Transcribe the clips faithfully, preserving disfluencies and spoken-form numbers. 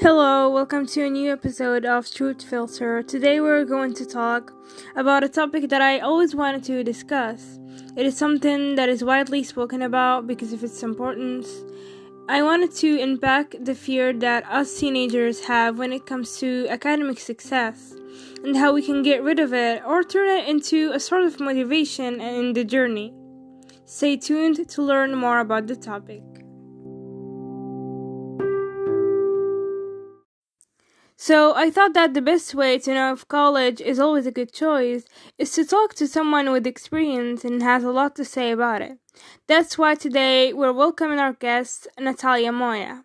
Hello, welcome to a new episode of Truth Filter. Today we're going to talk about a topic that I always wanted to discuss. It is something that is widely spoken about because of its importance. I wanted to unpack the fear that us teenagers have when it comes to academic success and how we can get rid of it or turn it into a sort of motivation in the journey. Stay tuned to learn more about the topic. So I thought that the best way to know if college is always a good choice is to talk to someone with experience and has a lot to say about it. That's why today we're welcoming our guest, Natalia Moya.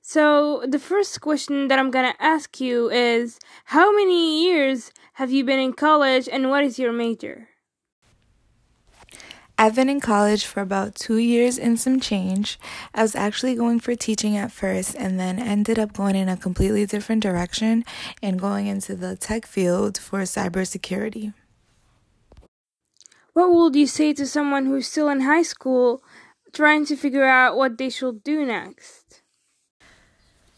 So the first question that I'm going to ask you is, how many years have you been in college and what is your major? I've been in college for about two years and some change. I was actually going for teaching at first and then ended up going in a completely different direction and going into the tech field for cybersecurity. What would you say to someone who's still in high school trying to figure out what they should do next?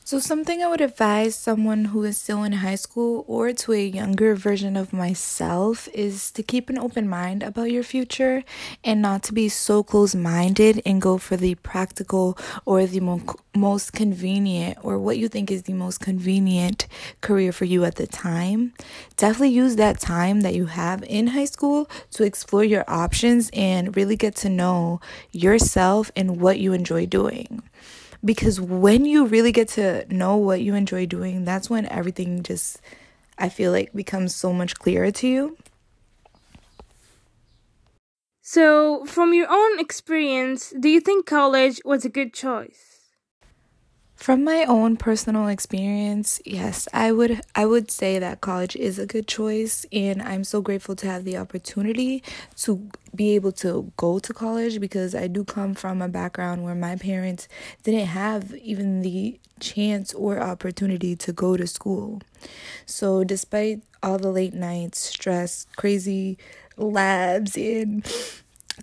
So something I would advise someone who is still in high school or to a younger version of myself is to keep an open mind about your future and not to be so close-minded and go for the practical or the mo- most convenient or what you think is the most convenient career for you at the time. Definitely use that time that you have in high school to explore your options and really get to know yourself and what you enjoy doing. Because when you really get to know what you enjoy doing, that's when everything just, I feel like, becomes so much clearer to you. So, from your own experience, do you think college was a good choice? From my own personal experience, yes, I would I would say that college is a good choice, and I'm so grateful to have the opportunity to be able to go to college because I do come from a background where my parents didn't have even the chance or opportunity to go to school. So despite all the late nights, stress, crazy labs, and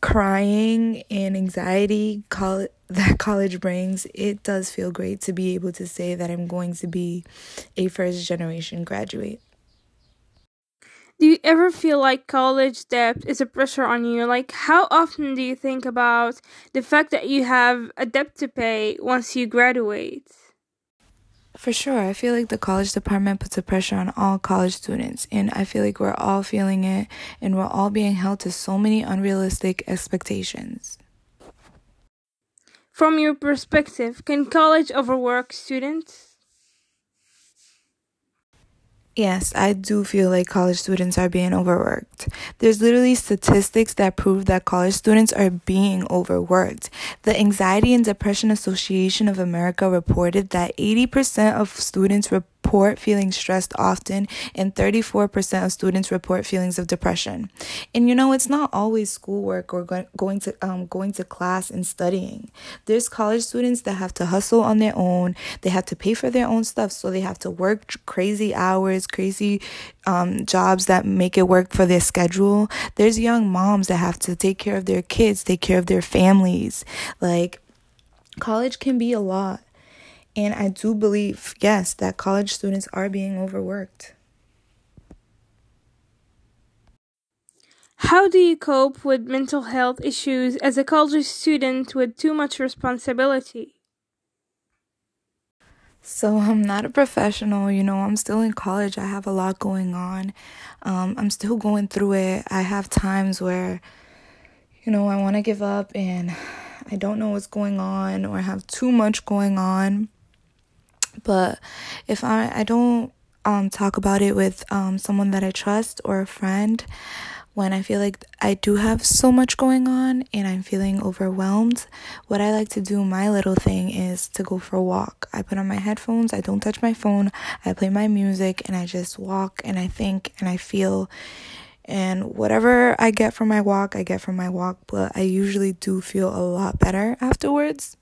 crying and anxiety col- that college brings, it does feel great to be able to say that I'm going to be a first generation graduate. Do you ever feel like college debt is a pressure on you? Like, how often do you think about the fact that you have a debt to pay once you graduate? For sure. I feel like the college department puts a pressure on all college students, and I feel like we're all feeling it, and we're all being held to so many unrealistic expectations. From your perspective, can college overwork students? Yes, I do feel like college students are being overworked. There's literally statistics that prove that college students are being overworked. The Anxiety and Depression Association of America reported that eighty percent of students report feeling stressed often, and thirty-four percent of students report feelings of depression. And you know, it's not always schoolwork or go- going to um going to class and studying. There's college students that have to hustle on their own. They have to pay for their own stuff, so they have to work crazy hours, crazy um jobs that make it work for their schedule. There's young moms that have to take care of their kids, take care of their families. Like, college can be a lot, and I do believe, yes, that college students are being overworked. How do you cope with mental health issues as a college student with too much responsibility? So I'm not a professional, you know, I'm still in college. I have a lot going on. Um, I'm still going through it. I have times where, you know, I want to give up and I don't know what's going on or have too much going on. But if I, I don't um, talk about it with um, someone that I trust or a friend, when I feel like I do have so much going on and I'm feeling overwhelmed, what I like to do, my little thing, is to go for a walk. I put on my headphones, I don't touch my phone, I play my music, and I just walk and I think and I feel. And whatever I get from my walk, I get from my walk, but I usually do feel a lot better afterwards.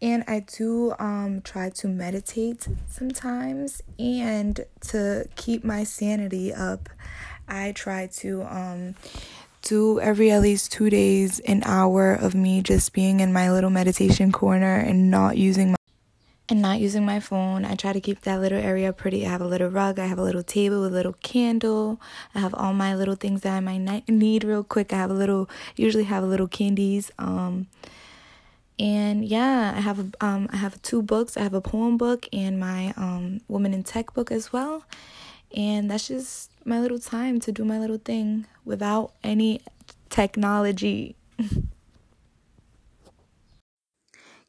And I do um, try to meditate sometimes, and to keep my sanity up, I try to um, do every at least two days an hour of me just being in my little meditation corner and not using my and not using my phone. I try to keep that little area pretty. I have a little rug. I have a little table with a little candle. I have all my little things that I might need real quick. I have a little, usually have a little candies. Um, and yeah, I have a, um, I have two books. I have a poem book and my um Woman in Tech book as well. And that's just my little time to do my little thing without any technology.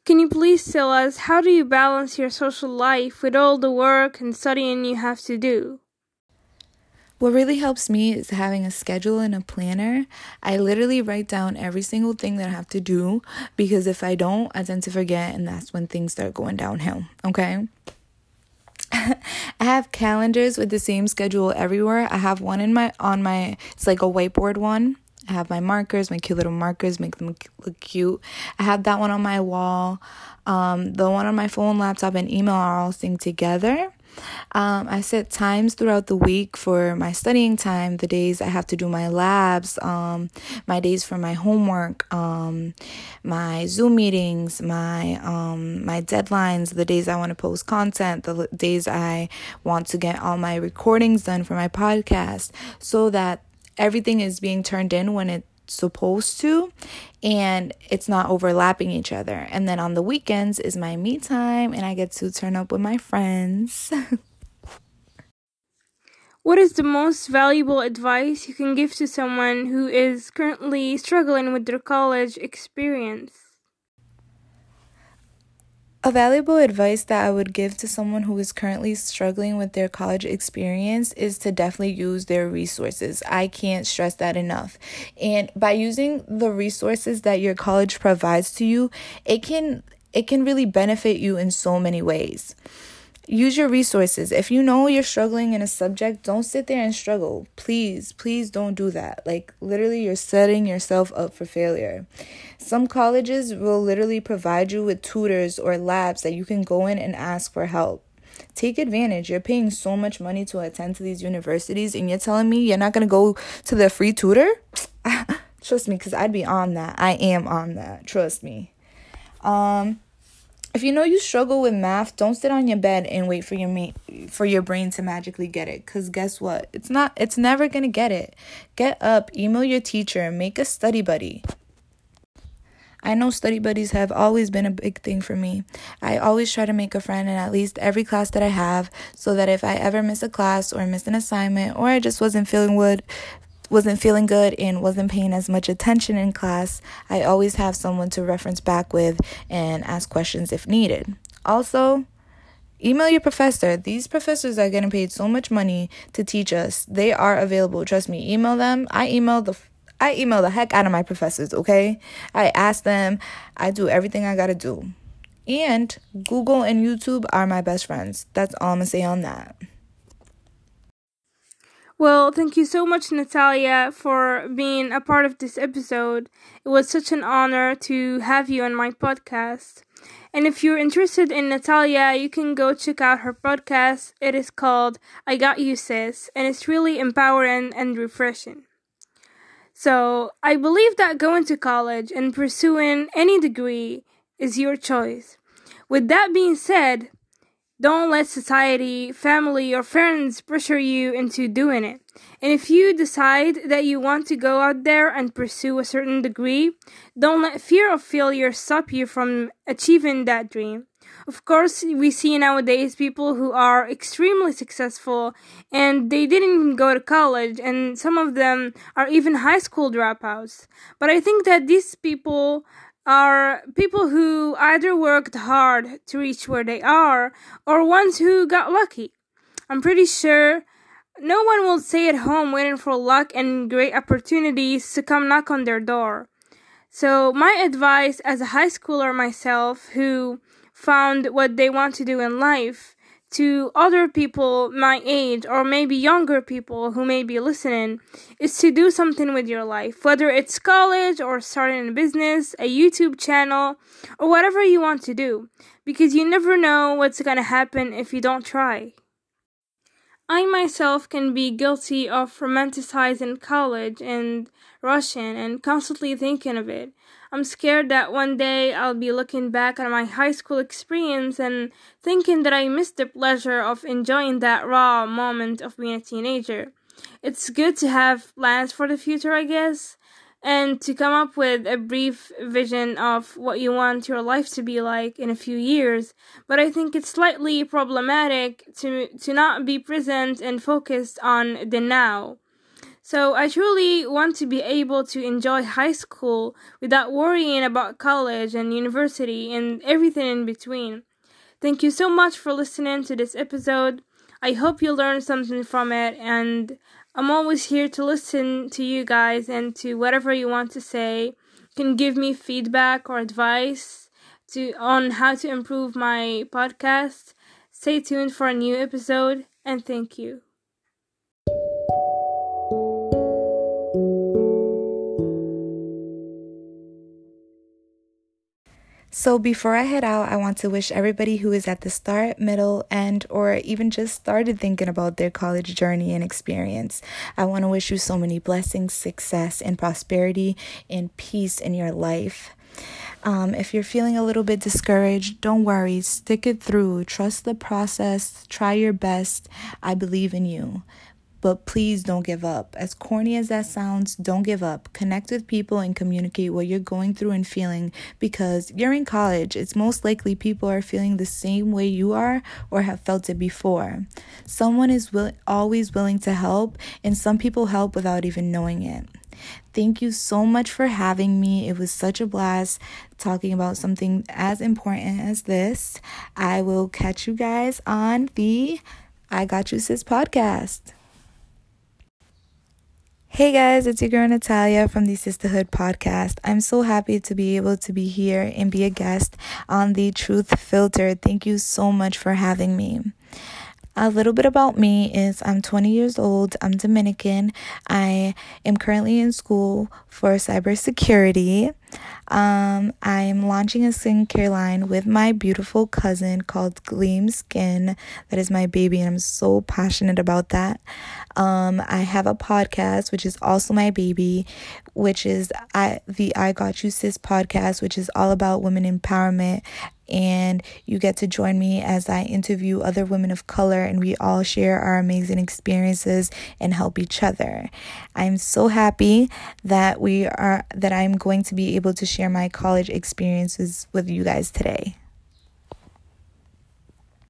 Can you please tell us, how do you balance your social life with all the work and studying you have to do? What really helps me is having a schedule and a planner. I literally write down every single thing that I have to do, because if I don't, I tend to forget, and that's when things start going downhill, okay? I have calendars with the same schedule everywhere. I have one in my on my, it's like a whiteboard one. I have my markers, my cute little markers, make them look cute. I have that one on my wall. Um, the one on my phone, laptop, and email are all synced together. Um, I set times throughout the week for my studying time, the days I have to do my labs, um, my days for my homework, um, my Zoom meetings, my um, my deadlines, the days I want to post content, the days I want to get all my recordings done for my podcast, so that everything is being turned in when it's supposed to, and it's not overlapping each other. And then on the weekends is my me time, and I get to turn up with my friends. What is the most valuable advice you can give to someone who is currently struggling with their college experience? A valuable advice that I would give to someone who is currently struggling with their college experience is to definitely use their resources. I can't stress that enough. And by using the resources that your college provides to you, it can it can really benefit you in so many ways. Use your resources. If you know you're struggling in a subject, don't sit there and struggle. Please, please don't do that. Like, literally, you're setting yourself up for failure. Some colleges will literally provide you with tutors or labs that you can go in and ask for help. Take advantage. You're paying so much money to attend to these universities, and you're telling me you're not going to go to the free tutor? Trust me, because I'd be on that. I am on that. Trust me. Um... If you know you struggle with math, don't sit on your bed and wait for your ma- for your brain to magically get it. Because guess what? It's not. It's never going to get it. Get up, email your teacher, make a study buddy. I know study buddies have always been a big thing for me. I always try to make a friend in at least every class that I have, so that if I ever miss a class or miss an assignment, or I just wasn't feeling good, wasn't feeling good and wasn't paying as much attention in class, I always have someone to reference back with and ask questions if needed. Also, email your professor. These professors are getting paid so much money to teach us. They are available. Trust me, email them. I email the I email the heck out of my professors, okay? I ask them. I do everything I gotta do. And Google and YouTube are my best friends. That's all I'm gonna say on that. Well, thank you so much, Natalia, for being a part of this episode. It was such an honor to have you on my podcast. And if you're interested in Natalia, you can go check out her podcast. It is called I Got You, Sis, and it's really empowering and refreshing. So I believe that going to college and pursuing any degree is your choice. With that being said, don't let society, family, or friends pressure you into doing it. And if you decide that you want to go out there and pursue a certain degree, don't let fear of failure stop you from achieving that dream. Of course, we see nowadays people who are extremely successful and they didn't even go to college, and some of them are even high school dropouts. But I think that these people are people who either worked hard to reach where they are, or ones who got lucky. I'm pretty sure no one will stay at home waiting for luck and great opportunities to come knock on their door. So my advice as a high schooler myself, who found what they want to do in life, to other people my age, or maybe younger people who may be listening, is to do something with your life, whether it's college or starting a business, a YouTube channel, or whatever you want to do, because you never know what's going to happen if you don't try. I myself can be guilty of romanticizing college and rushing and constantly thinking of it. I'm scared that one day I'll be looking back on my high school experience and thinking that I missed the pleasure of enjoying that raw moment of being a teenager. It's good to have plans for the future, I guess, and to come up with a brief vision of what you want your life to be like in a few years. But I think it's slightly problematic to to not be present and focused on the now. So I truly want to be able to enjoy high school without worrying about college and university and everything in between. Thank you so much for listening to this episode. I hope you learned something from it, and I'm always here to listen to you guys and to whatever you want to say. You can give me feedback or advice to on how to improve my podcast. Stay tuned for a new episode, and thank you. So before I head out, I want to wish everybody who is at the start, middle, end, or even just started thinking about their college journey and experience. I want to wish you so many blessings, success, and prosperity and peace in your life. Um, if you're feeling a little bit discouraged, don't worry. Stick it through. Trust the process. Try your best. I believe in you. But please don't give up. As corny as that sounds, don't give up. Connect with people and communicate what you're going through and feeling, because you're in college. It's most likely people are feeling the same way you are or have felt it before. Someone is will- always willing to help, and some people help without even knowing it. Thank you so much for having me. It was such a blast talking about something as important as this. I will catch you guys on the I Got You, Sis podcast. Hey guys, it's your girl Natalia from the Sisterhood Podcast. I'm so happy to be able to be here and be a guest on the Truth Filter. Thank you so much for having me. A little bit about me is I'm twenty years old. I'm Dominican. I am currently in school for cybersecurity. Um, I'm launching a skincare line with my beautiful cousin called Gleam Skin. That is my baby, and I'm so passionate about that. Um, I have a podcast, which is also my baby, which is I, the I Got You, Sis podcast, which is all about women empowerment. And you get to join me as I interview other women of color, and we all share our amazing experiences and help each other. I'm so happy that we are that I'm going to be able to share my college experiences with you guys today.